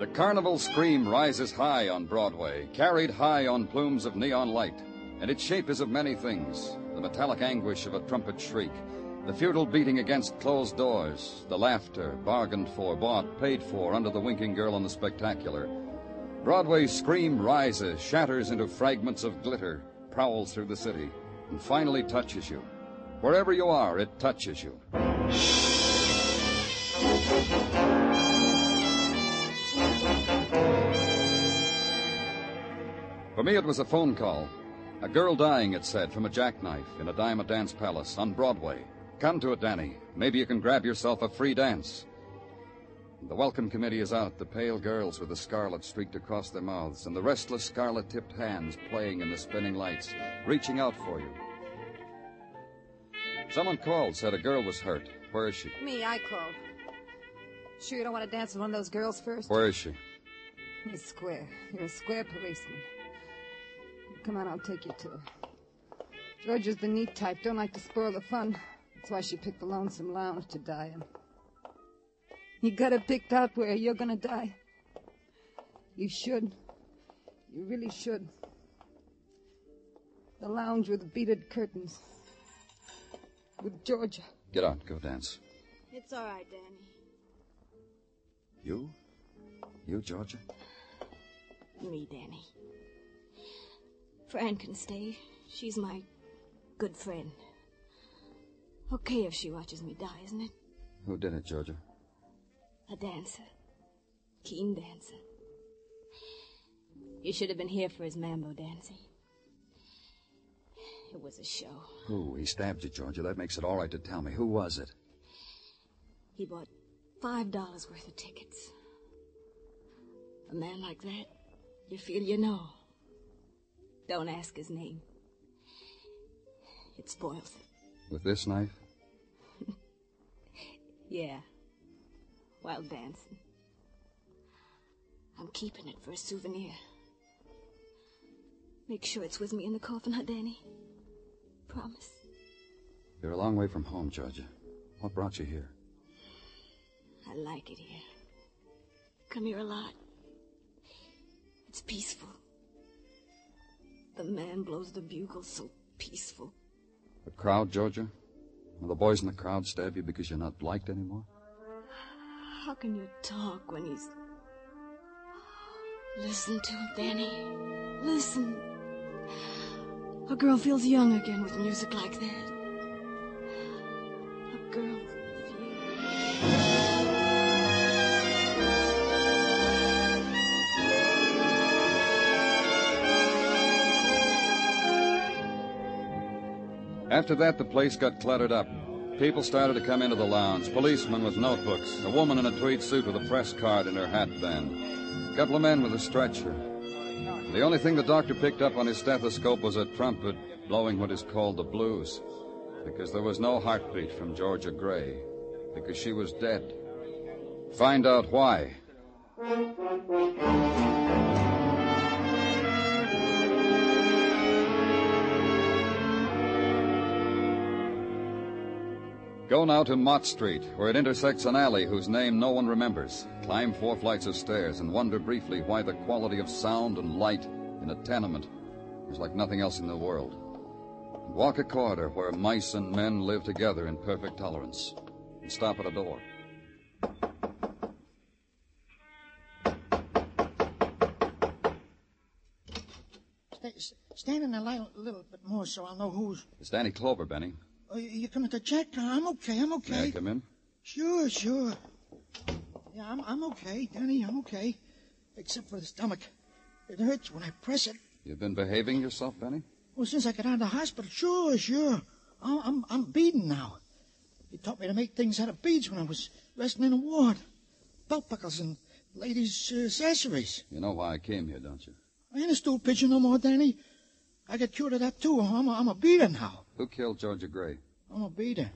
The carnival scream rises high on Broadway, carried high on plumes of neon light, and its shape is of many things: the metallic anguish of a trumpet shriek, the futile beating against closed doors, the laughter, bargained for, bought, paid for, under the winking girl on the spectacular. Broadway's scream rises, shatters into fragments of glitter, prowls through the city, and finally touches you. Wherever you are, it touches you. For me, it was a phone call. A girl dying, it said, from a jackknife in a Diamond Dance Palace on Broadway. Come to it, Danny. Maybe you can grab yourself a free dance. The welcome committee is out, the pale girls with the scarlet streaked across their mouths and the restless scarlet-tipped hands playing in the spinning lights, reaching out for you. Someone called, said a girl was hurt. Where is she? Me, I called. Sure you don't want to dance with one of those girls first? Where is she? Miss Square. You're a square policeman. Come on, I'll take you to her. Georgia's the neat type, don't like to spoil the fun. That's why she picked the lonesome lounge to die in. You got her picked out where you're gonna die. You should. You really should. The lounge with beaded curtains. With Georgia. Get out, go dance. It's all right, Danny. You? You, Georgia? Me, Danny. Fran can stay. She's my good friend. Okay if she watches me die, isn't it? Who did it, Georgia? A dancer. Keen dancer. You should have been here for his mambo dancing. It was a show. Who? He stabbed you, Georgia. That makes it all right to tell me. Who was it? He bought $5 worth of tickets. A man like that, you feel you know. Don't ask his name. It spoils it. With this knife? Yeah. While dancing. I'm keeping it for a souvenir. Make sure it's with me in the coffin, huh, Danny? Promise. You're a long way from home, Georgia. What brought you here? I like it here. Come here a lot. It's peaceful. The man blows the bugle, so peaceful. The crowd, Georgia? Will the boys in the crowd stab you because you're not liked anymore? How can you talk when he's... Listen to him, Danny. Listen. A girl feels young again with music like that. A girl... After that, the place got cluttered up. People started to come into the lounge, policemen with notebooks, a woman in a tweed suit with a press card in her hatband, a couple of men with a stretcher. The only thing the doctor picked up on his stethoscope was a trumpet blowing what is called the blues, because there was no heartbeat from Georgia Gray, because she was dead. Find out why. Go now to Mott Street, where it intersects an alley whose name no one remembers. Climb 4 flights of stairs and wonder briefly why the quality of sound and light in a tenement is like nothing else in the world. And walk a corridor where mice and men live together in perfect tolerance. And stop at a door. Stand in the light a little bit more so I'll know who's... It's Danny Clover, Benny. Oh, you coming to check? I'm okay. May I come in? Sure. Yeah, I'm okay, Danny, I'm okay. Except for the stomach. It hurts when I press it. You've been behaving yourself, Benny? Well, since I got out of the hospital, sure. I'm beaten now. He taught me to make things out of beads when I was wrestling a ward. Belt buckles and ladies' accessories. You know why I came here, don't you? I ain't a stool pigeon no more, Danny. I got cured of that, too. I'm a beater now. Who killed Georgia Gray? I'm a beater.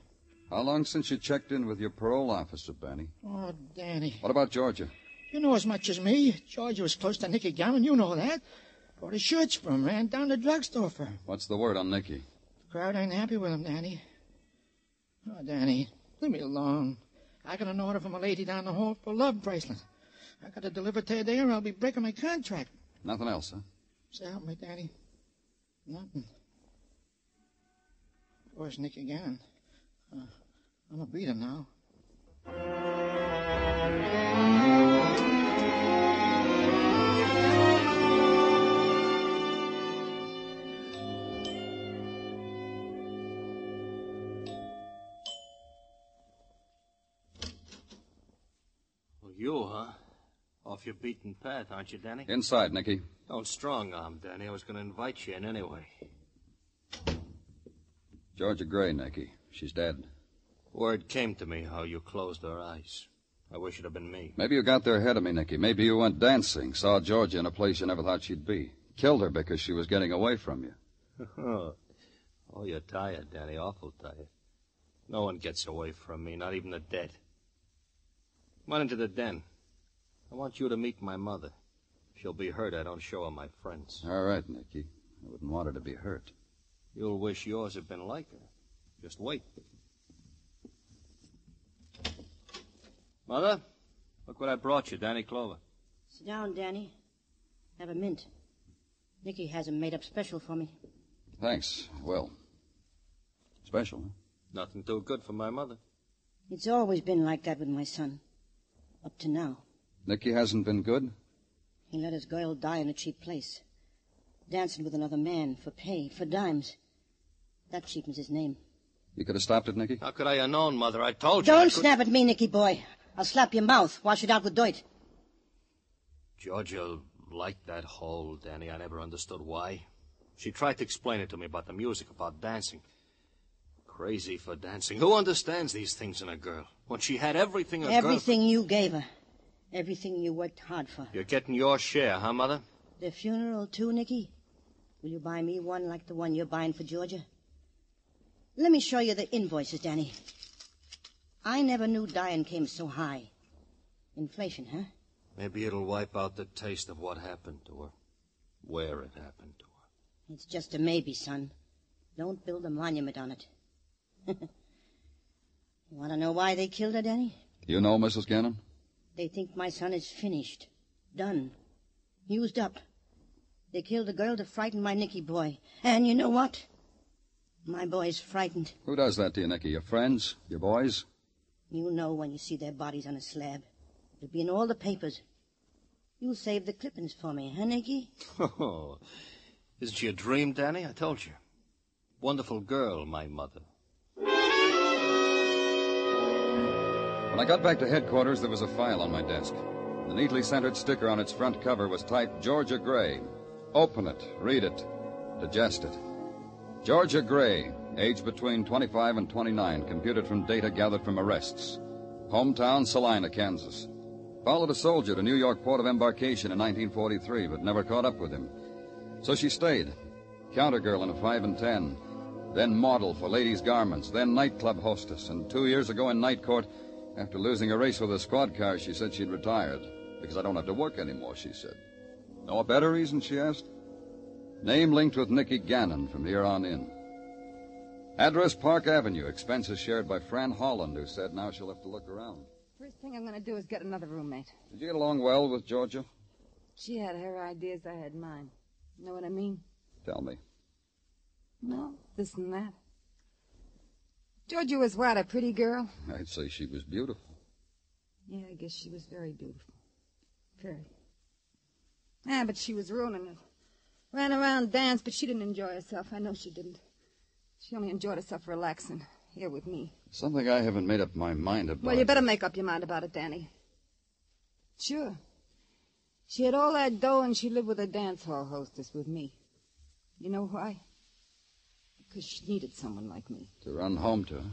How long since you checked in with your parole officer, Benny? Oh, Danny. What about Georgia? You know as much as me. Georgia was close to Nicky Gowan, you know that. Bought his shirts for him, ran down the drugstore for him. What's the word on Nicky? The crowd ain't happy with him, Danny. Oh, Danny, leave me alone. I got an order from a lady down the hall for a love bracelet. I got to deliver it today or I'll be breaking my contract. Nothing else, huh? So help me, Danny. Nothing. Of course, Nicky Gowan. I'm a beater now. Well, you, huh? Off your beaten path, aren't you, Danny? Inside, Nicky. Don't strong-arm, Danny. I was going to invite you in anyway. Georgia Gray, Nicky. She's dead. Word came to me how you closed her eyes. I wish it had been me. Maybe you got there ahead of me, Nicky. Maybe you went dancing, saw Georgia in a place you never thought she'd be. Killed her because she was getting away from you. Oh, you're tired, Danny. Awful tired. No one gets away from me, not even the dead. Come on into the den. I want you to meet my mother. If she'll be hurt, I don't show her my friends. All right, Nicky. I wouldn't want her to be hurt. You'll wish yours had been like her. Just wait. Mother, look what I brought you, Danny Clover. Sit down, Danny. Have a mint. Nicky has them made up special for me. Thanks. Well, special, huh? Nothing too good for my mother. It's always been like that with my son. Up to now. Nicky hasn't been good? He let his girl die in a cheap place. Dancing with another man for pay, for dimes. That cheapens his name. You could have stopped it, Nicky? How could I have known, Mother? I told you. Don't snap at me, Nicky boy. I'll slap your mouth, wash it out with dirt. Georgia liked that hole, Danny. I never understood why. She tried to explain it to me about the music, about dancing. Crazy for dancing. Who understands these things in a girl? When she had everything a girl... Everything you gave her. Everything you worked hard for. You're getting your share, huh, Mother? The funeral, too, Nicky? Will you buy me one like the one you're buying for Georgia? Let me show you the invoices, Danny. I never knew dying came so high. Inflation, huh? Maybe it'll wipe out the taste of what happened to her. Where it happened to her. It's just a maybe, son. Don't build a monument on it. You want to know why they killed her, Danny? You know, Mrs. Gannon? They think my son is finished. Done. Used up. They killed a girl to frighten my Nicky boy. And you know what? My boy's frightened. Who does that to you, Nicky? Your friends? Your boys? You'll know when you see their bodies on a slab. It'll be in all the papers. You'll save the clippings for me, huh, Nicky? Oh, isn't she a dream, Danny? I told you. Wonderful girl, my mother. When I got back to headquarters, there was a file on my desk. The neatly centered sticker on its front cover was typed, Georgia Gray. Open it, read it, digest it. Georgia Gray, age between 25 and 29, computed from data gathered from arrests. Hometown, Salina, Kansas. Followed a soldier to New York Port of Embarkation in 1943, but never caught up with him. So she stayed. Counter girl in a 5 and 10. Then model for ladies' garments. Then nightclub hostess. And 2 years ago in night court, after losing a race with a squad car, she said she'd retired. Because I don't have to work anymore, she said. No better reason, she asked. Name linked with Nicky Gannon from here on in. Address Park Avenue. Expenses shared by Fran Holland, who said now she'll have to look around. First thing I'm going to do is get another roommate. Did you get along well with Georgia? She had her ideas, I had mine. Know what I mean? Tell me. No, this and that. Georgia was what, a pretty girl? I'd say she was beautiful. Yeah, I guess she was very beautiful. Very. Ah, but she was ruining it. Ran around, danced, but she didn't enjoy herself. I know she didn't. She only enjoyed herself relaxing here with me. Something I haven't made up my mind about. Well, you better make up your mind about it, Danny. Sure. She had all that dough and she lived with a dance hall hostess with me. You know why? Because she needed someone like me. To run home to her?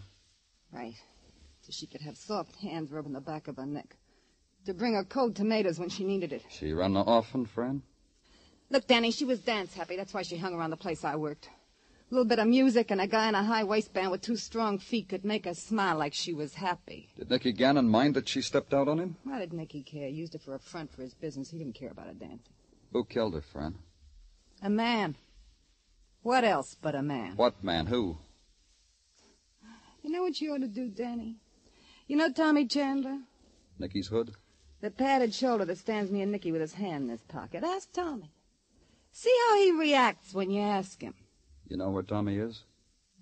Right. So she could have soft hands rubbing the back of her neck. To bring her cold tomatoes when she needed it. She run the orphan, friend? Look, Danny, she was dance happy. That's why she hung around the place I worked. A little bit of music and a guy in a high waistband with two strong feet could make her smile like she was happy. Did Nicky Gannon mind that she stepped out on him? Why did Nicky care? He used her for a front for his business. He didn't care about her dancing. Who killed her, friend? A man. What else but a man? What man? Who? You know what you ought to do, Danny? You know Tommy Chandler? Nicky's hood? The padded shoulder that stands near Nicky with his hand in his pocket. Ask Tommy. See how he reacts when you ask him. You know where Tommy is?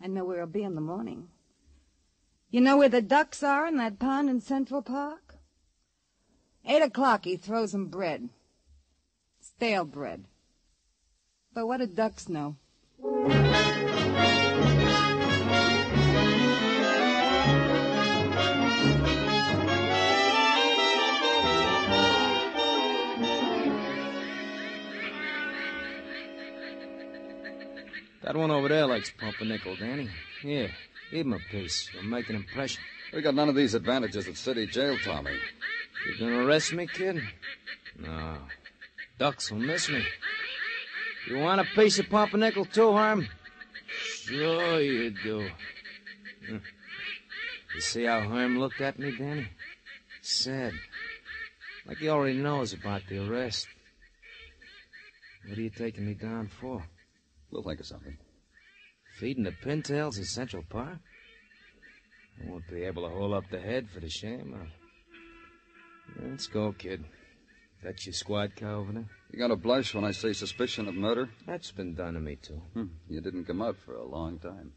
I know where he'll be in the morning. You know where the ducks are in that pond in Central Park? 8 o'clock, he throws them bread. Stale bread. But what do ducks know? That one over there likes pumpernickel, Danny. Here, give him a piece. You'll make an impression. We got none of these advantages at city jail, Tommy. You gonna arrest me, kid? No. Ducks will miss me. You want a piece of pumpernickel, too, Harm? Sure you do. You see how Harm looked at me, Danny? Sad. Like he already knows about the arrest. What are you taking me down for? We'll think of something. Feeding the pintails in Central Park? I won't be able to hold up the head for the shame. Let's go, kid. That's your squad car over there? You gotta blush when I say suspicion of murder? That's been done to me, too. You didn't come out for a long time.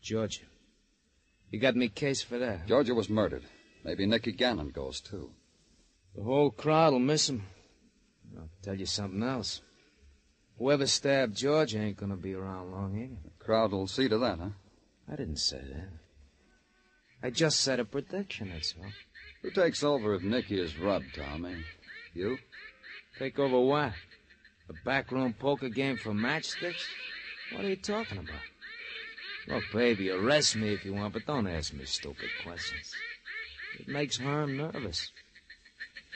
Georgia. You got me case for that. Georgia was murdered. Maybe Nicky Gannon goes, too. The whole crowd'll miss him. I'll tell you something else. Whoever stabbed George ain't gonna be around long, ain't he? The crowd'll see to that, huh? I didn't say that. I just said a prediction, that's all. Who takes over if Nicky is rubbed, Tommy? You? Take over what? A backroom poker game for matchsticks? What are you talking about? Look, baby, arrest me if you want, but don't ask me stupid questions. It makes Herm nervous.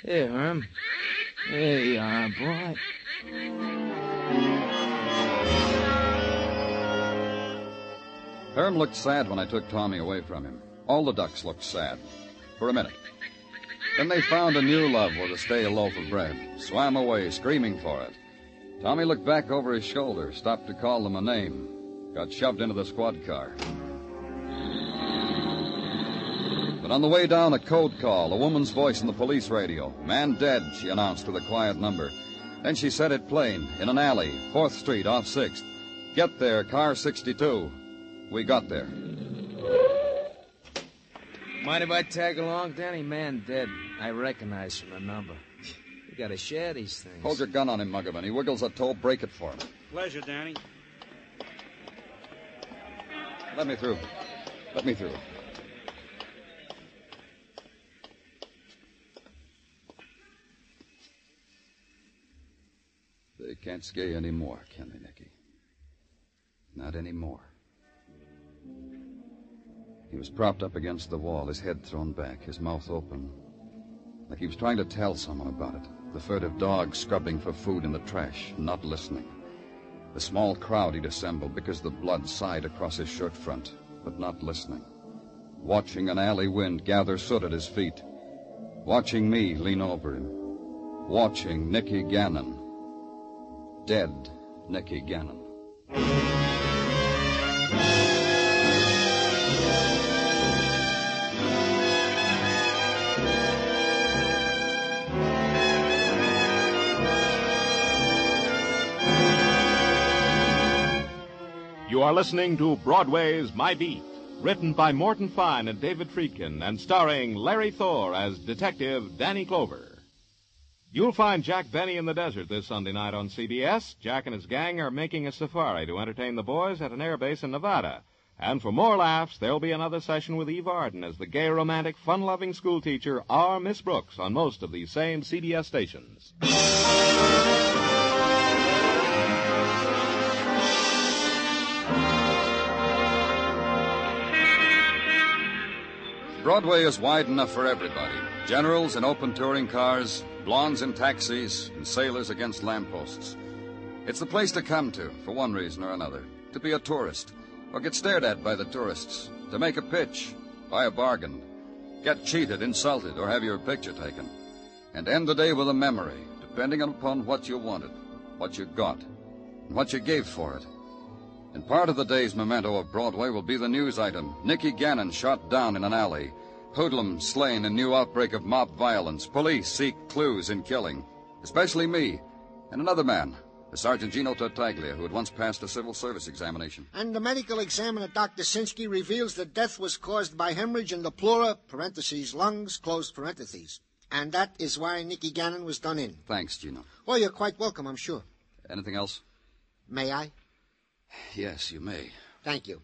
Here, Herm. Here you are, boy. Herm looked sad when I took Tommy away from him. All the ducks looked sad. For a minute. Then they found a new love with a stale loaf of bread, swam away, screaming for it. Tommy looked back over his shoulder, stopped to call them a name, got shoved into the squad car. But on the way down, a code call, a woman's voice in the police radio. Man dead, she announced with a quiet number. Then she said it plain, in an alley, 4th Street, off 6th. Get there, car 62. We got there. Mind if I tag along, Danny? Man dead. I recognize from the number. We gotta share these things. Hold your gun on him, Muggerman. He wiggles a toe. Break it for him. Pleasure, Danny. Let me through. They can't scare you anymore, can they, Nicky? Not anymore. He was propped up against the wall, his head thrown back, his mouth open. Like he was trying to tell someone about it. The furtive dogs scrubbing for food in the trash, not listening. The small crowd he'd assembled because the blood sighed across his shirt front, but not listening. Watching an alley wind gather soot at his feet. Watching me lean over him. Watching Nicky Gannon. Dead Nicky Gannon. You are listening to Broadway's My Beat, written by Morton Fine and David Friedkin, and starring Larry Thor as Detective Danny Clover. You'll find Jack Benny in the desert this Sunday night on CBS. Jack and his gang are making a safari to entertain the boys at an airbase in Nevada. And for more laughs, there'll be another session with Eve Arden as the gay, romantic, fun-loving schoolteacher, our Miss Brooks, on most of these same CBS stations. Broadway is wide enough for everybody. Generals in open touring cars, blondes in taxis, and sailors against lampposts. It's the place to come to, for one reason or another. To be a tourist, or get stared at by the tourists. To make a pitch, buy a bargain, get cheated, insulted, or have your picture taken. And end the day with a memory, depending upon what you wanted, what you got, and what you gave for it. And part of the day's memento of Broadway will be the news item. Nicky Gannon shot down in an alley. Hoodlum slain in new outbreak of mob violence. Police seek clues in killing. Especially me and another man, the Sergeant Gino Tartaglia, who had once passed a civil service examination. And the medical examiner, Dr. Sinsky, reveals that death was caused by hemorrhage in the pleura, parentheses, lungs, closed parentheses. And that is why Nicky Gannon was done in. Thanks, Gino. Well, you're quite welcome, I'm sure. Anything else? May I? Yes, you may. Thank you.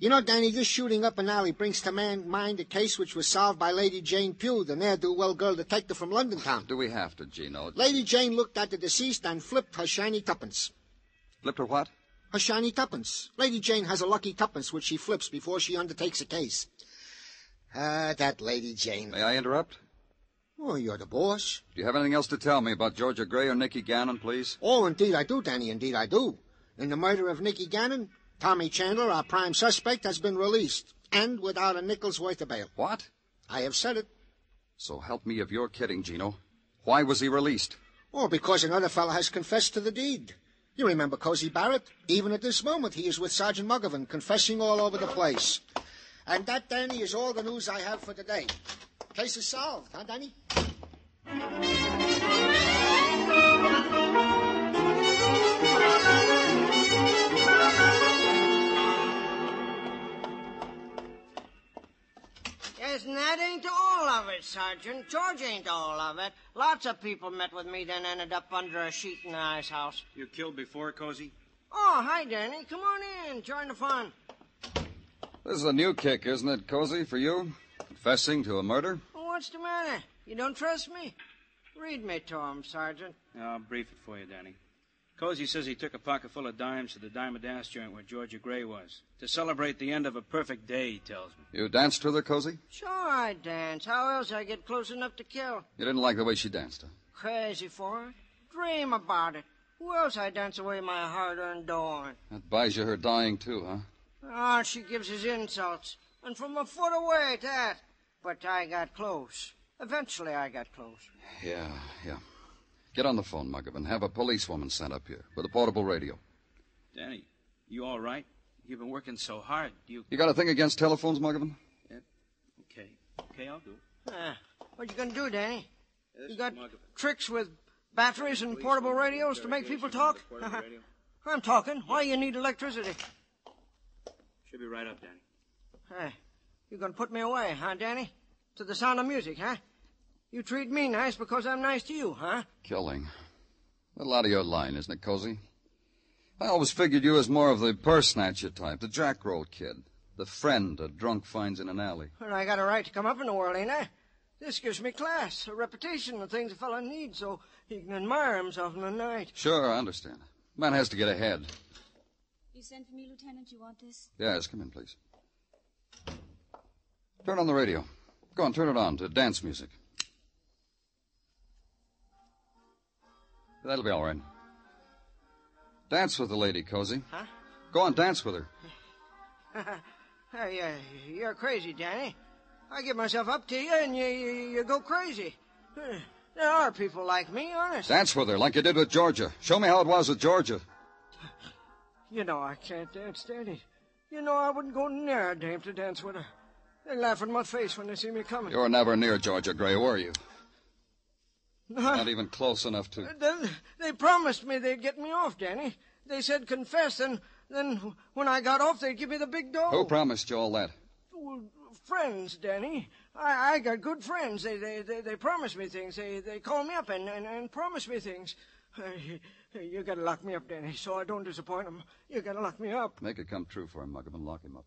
You know, Danny, this shooting up an alley brings to mind a case which was solved by Lady Jane Pugh, the ne'er-do-well girl detective from London town. Do we have to, Gino? Lady Jane looked at the deceased and flipped her shiny tuppence. Flipped her what? Her shiny tuppence. Lady Jane has a lucky tuppence which she flips before she undertakes a case. That Lady Jane... May I interrupt? Oh, you're the boss. Do you have anything else to tell me about Georgia Gray or Nicky Gannon, please? Oh, indeed I do, Danny, indeed I do. In the murder of Nicky Gannon, Tommy Chandler, our prime suspect, has been released, and without a nickel's worth of bail. What? I have said it. So help me if you're kidding, Gino. Why was he released? Oh, because another fellow has confessed to the deed. You remember Cozy Barrett? Even at this moment, he is with Sergeant Muggervin, confessing all over the place. And that, Danny, is all the news I have for today. Case is solved, huh, Danny? And that ain't all of it, Sergeant. George ain't all of it. Lots of people met with me, then ended up under a sheet in the ice house. You killed before, Cozy? Oh, hi, Danny. Come on in. Join the fun. This is a new kick, isn't it, Cozy, for you? Confessing to a murder? Well, what's the matter? You don't trust me? Read me to him, Sergeant. I'll brief it for you, Danny. Cozy says he took a pocket full of dimes to the Diamond Dance joint where Georgia Gray was. To celebrate the end of a perfect day, he tells me. You danced with her, Cozy? Sure I danced. How else I get close enough to kill? You didn't like the way she danced, huh? Crazy for her. Dream about it. Who else I dance away my hard-earned dough on? That buys you her dying, too, huh? Oh, she gives his insults. And from a foot away at that. But I got close. Eventually I got close. Yeah. Get on the phone, Muggervin. Have a policewoman sent up here with a portable radio. Danny, you all right? You've been working so hard. You got a thing against telephones, Muggervin? Yeah. Okay, I'll do it. What you going to do, Danny? You got tricks with batteries and portable radios to make people talk? I'm talking. Why you need electricity? Should be right up, Danny. Hey, you going to put me away, huh, Danny? To the sound of music, huh? You treat me nice because I'm nice to you, huh? Killing. A little out of your line, isn't it, Cozy? I always figured you as more of the purse snatcher type, the jackroll kid, the friend a drunk finds in an alley. Well, I got a right to come up in the world, ain't I? This gives me class, a reputation, the things a fellow needs so he can admire himself in the night. Sure, I understand. Man has to get ahead. You sent for me, Lieutenant? You want this? Yes, come in, please. Turn on the radio. Go on, turn it on to dance music. That'll be all right. Dance with the lady, Cozy. Huh? Go on, dance with her. You're crazy, Danny. I give myself up to you, and you go crazy. There are people like me, honest. Dance with her, like you did with Georgia. Show me how it was with Georgia. You know I can't dance, Danny. You know I wouldn't go near a dame to dance with her. They laugh in my face when they see me coming. You were never near Georgia Gray, were you? Not even close enough to... They promised me they'd get me off, Danny. They said confess, and then when I got off, they'd give me the big dough. Who promised you all that? Well, friends, Danny. I got good friends. They promised me things. They call me up and promise me things. You got to lock me up, Danny, so I don't disappoint them. You got to lock me up. Make it come true for him, Muggerman. Lock him up.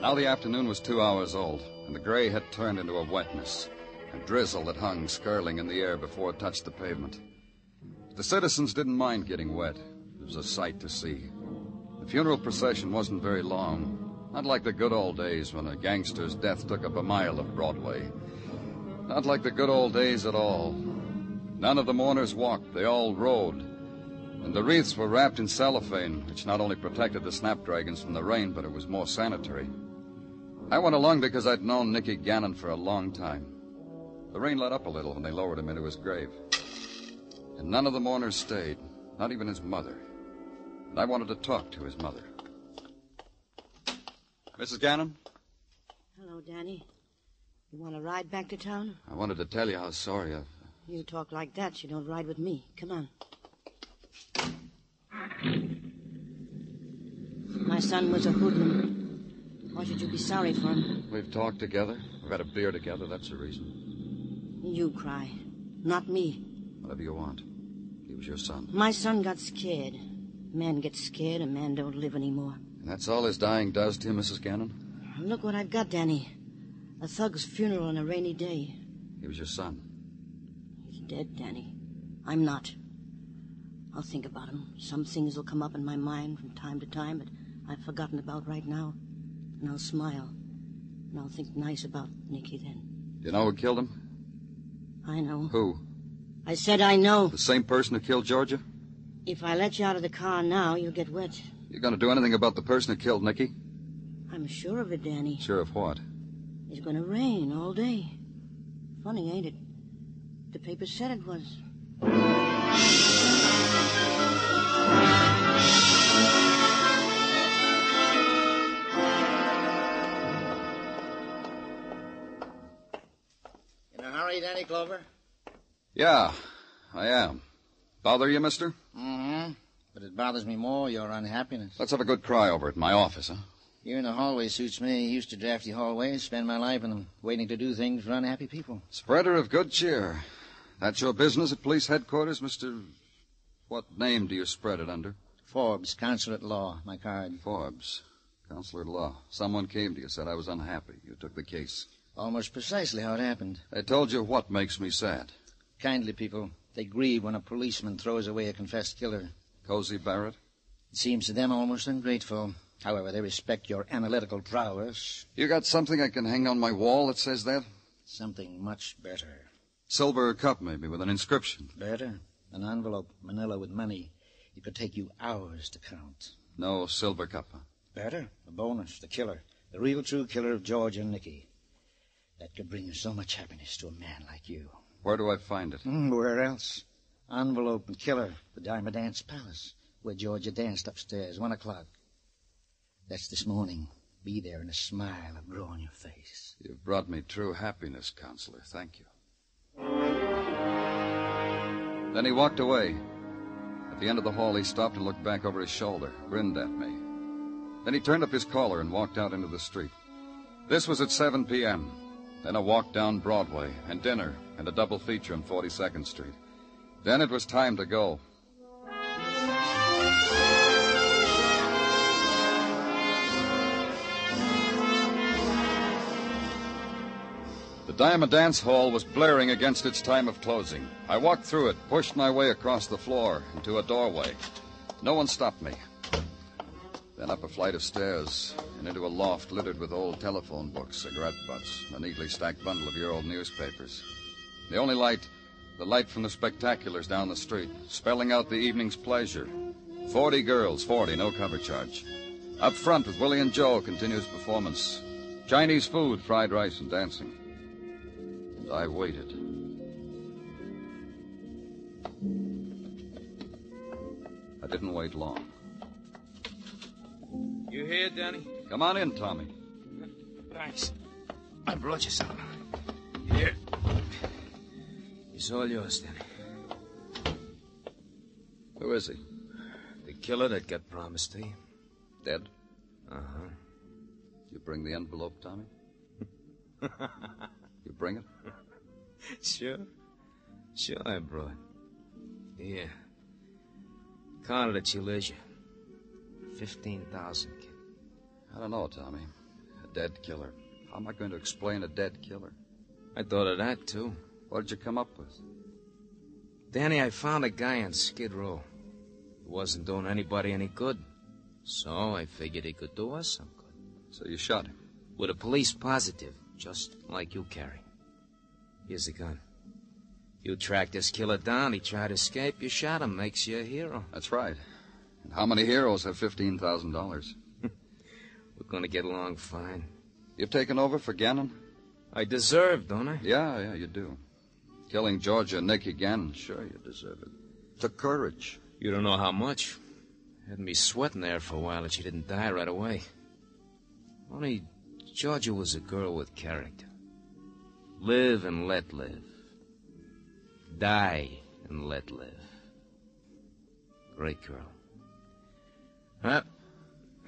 Now the afternoon was 2 hours old, and the gray had turned into a wetness, a drizzle that hung skirling in the air before it touched the pavement. The citizens didn't mind getting wet. It was a sight to see. A funeral procession wasn't very long. Not like the good old days when a gangster's death took up a mile of Broadway. Not like the good old days at all. None of the mourners walked. They all rode. And the wreaths were wrapped in cellophane, which not only protected the snapdragons from the rain, but it was more sanitary. I went along because I'd known Nicky Gannon for a long time. The rain let up a little when they lowered him into his grave. And none of the mourners stayed, not even his mother. And I wanted to talk to his mother. Mrs. Gannon? Hello, Danny. You want to ride back to town? I wanted to tell you how sorry I... You talk like that, you don't ride with me. Come on. My son was a hoodlum. Why should you be sorry for him? We've talked together. We've had a beer together. That's the reason. You cry, not me. Whatever you want. He was your son. My son got scared. A man gets scared, a man don't live anymore. And that's all his dying does to you, Mrs. Gannon? Look what I've got, Danny. A thug's funeral on a rainy day. He was your son. He's dead, Danny. I'm not. I'll think about him. Some things will come up in my mind from time to time that I've forgotten about right now. And I'll smile. And I'll think nice about Nicky then. Do you know who killed him? I know. Who? I said I know. The same person who killed Georgia? If I let you out of the car now, you'll get wet. You're going to do anything about the person who killed Nicky? I'm sure of it, Danny. Sure of what? It's going to rain all day. Funny, ain't it? The paper said it was. In a hurry, Danny Clover? Yeah, I am. Bother you, mister? Mm-hmm. But it bothers me more, your unhappiness. Let's have a good cry over it in my office, huh? You in the hallway suits me. Used to drafty hallways, spend my life in them, waiting to do things for unhappy people. Spreader of good cheer. That's your business at police headquarters, Mr... What name do you spread it under? Forbes, Counselor at Law, my card. Forbes, Counselor at Law. Someone came to you, said I was unhappy. You took the case. Almost precisely how it happened. They told you what makes me sad. Kindly people. They grieve when a policeman throws away a confessed killer. Cozy Barrett? It seems to them almost ungrateful. However, they respect your analytical prowess. You got something I can hang on my wall that says that? Something much better. Silver cup, maybe, with an inscription. Better. An envelope, manila, with money. It could take you hours to count. No silver cup, huh? Better. A bonus. The killer. The real, true killer of George and Nicky. That could bring so much happiness to a man like you. Where do I find it? Where else? Envelope and killer. The Diamond Dance Palace, where Georgia danced upstairs, 1 o'clock. That's this morning. Be there, and a smile will grow on your face. You've brought me true happiness, Counselor. Thank you. Then he walked away. At the end of the hall, he stopped and looked back over his shoulder, grinned at me. Then he turned up his collar and walked out into the street. This was at 7 p.m. Then a walk down Broadway, and dinner, and a double feature on 42nd Street. Then it was time to go. The Diamond Dance Hall was blaring against its time of closing. I walked through it, pushed my way across the floor into a doorway. No one stopped me. Then up a flight of stairs and into a loft littered with old telephone books, cigarette butts, and a neatly stacked bundle of year-old newspapers. The only light, the light from the spectaculars down the street, spelling out the evening's pleasure. 40 girls, 40, no cover charge. Up front with Willie and Joe continues performance. Chinese food, fried rice, and dancing. I waited. I didn't wait long. You here, Danny? Come on in, Tommy. Thanks. I brought you something. Here. It's all yours, Danny. Who is he? The killer that got promised to you. Dead? Uh-huh. You bring the envelope, Tommy? You bring it? Sure I brought it. Here. Count it at your leisure. 15,000, kid. I don't know, Tommy. A dead killer. How am I going to explain a dead killer? I thought of that, too. What did you come up with? Danny, I found a guy on Skid Row. He wasn't doing anybody any good. So I figured he could do us some good. So you shot him? With a police positive, just like you carry. Here's the gun. You tracked this killer down, he tried to escape, you shot him, makes you a hero. That's right. And how many heroes have $15,000? We're going to get along fine. You've taken over for Gannon? I deserve, don't I? Yeah, you do. Killing Georgia and Nicky Gannon, sure you deserve it. Took courage. You don't know how much. Had me sweating there for a while that she didn't die right away. Only Georgia was a girl with character. Live and let live. Die and let live. Great girl. Well,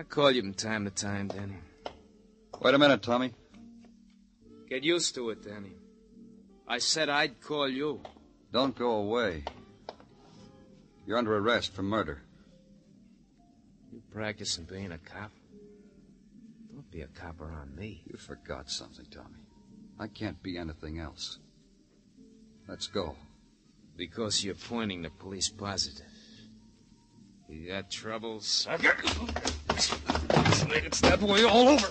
I call you from time to time, Danny. Wait a minute, Tommy. Get used to it, Danny. I said I'd call you. Don't go away. You're under arrest for murder. You practicing being a cop? Don't be a cop around me. You forgot something, Tommy. I can't be anything else. Let's go. Because you're pointing the police positive. You got troubles? I've got... It's that way all over.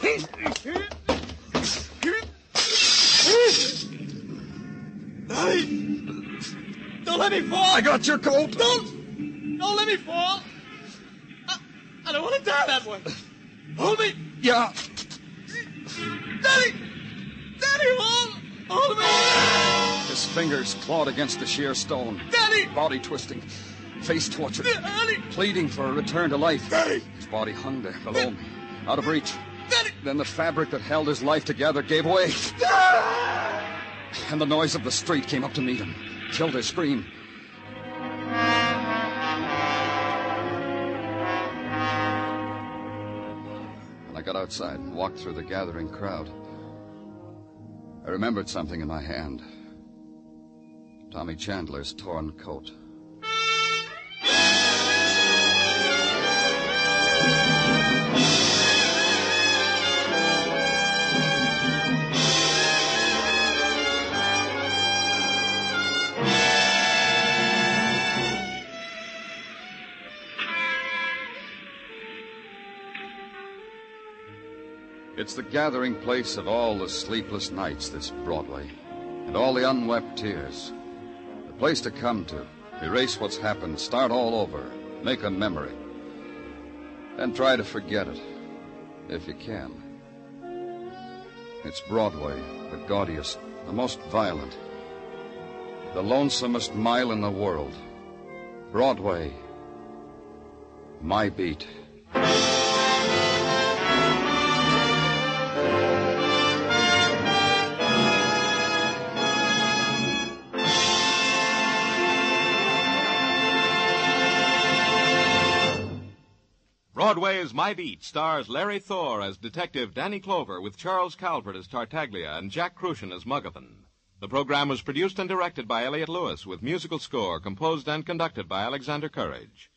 Don't let me fall. I got your coat. Don't let me fall. I don't want to die that way. Hold me. Yeah. Daddy. Daddy, hold me. His fingers clawed against the sheer stone. Daddy. Body twisting. Face tortured. Daddy. Pleading for a return to life. Daddy. His body hung there below me. Out of reach. Daddy. Then the fabric that held his life together gave way. Daddy. And the noise of the street came up to meet him. Killed her scream. And I got outside and walked through the gathering crowd. I remembered something in my hand. Tommy Chandler's torn coat. It's the gathering place of all the sleepless nights, this Broadway, and all the unwept tears. The place to come to, erase what's happened, start all over, make a memory, and try to forget it, if you can. It's Broadway, the gaudiest, the most violent, the lonesomest mile in the world. Broadway, my beat. Broadway Is My Beat stars Larry Thor as Detective Danny Clover with Charles Calvert as Tartaglia and Jack Crucian as Mugovan. The program was produced and directed by Elliot Lewis with musical score composed and conducted by Alexander Courage.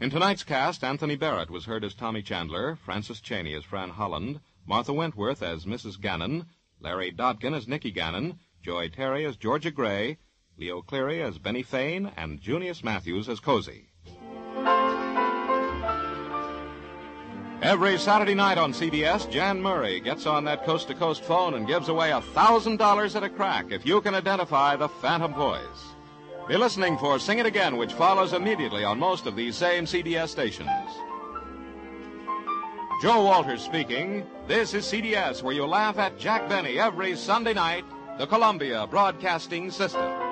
In tonight's cast, Anthony Barrett was heard as Tommy Chandler, Francis Chaney as Fran Holland, Martha Wentworth as Mrs. Gannon, Larry Dodkin as Nicky Gannon, Joy Terry as Georgia Gray, Leo Cleary as Benny Fane, and Junius Matthews as Cozy. Every Saturday night on CBS, Jan Murray gets on that coast-to-coast phone and gives away $1,000 at a crack if you can identify the phantom voice. Be listening for Sing It Again, which follows immediately on most of these same CBS stations. Joe Walters speaking. This is CBS, where you laugh at Jack Benny every Sunday night, the Columbia Broadcasting System.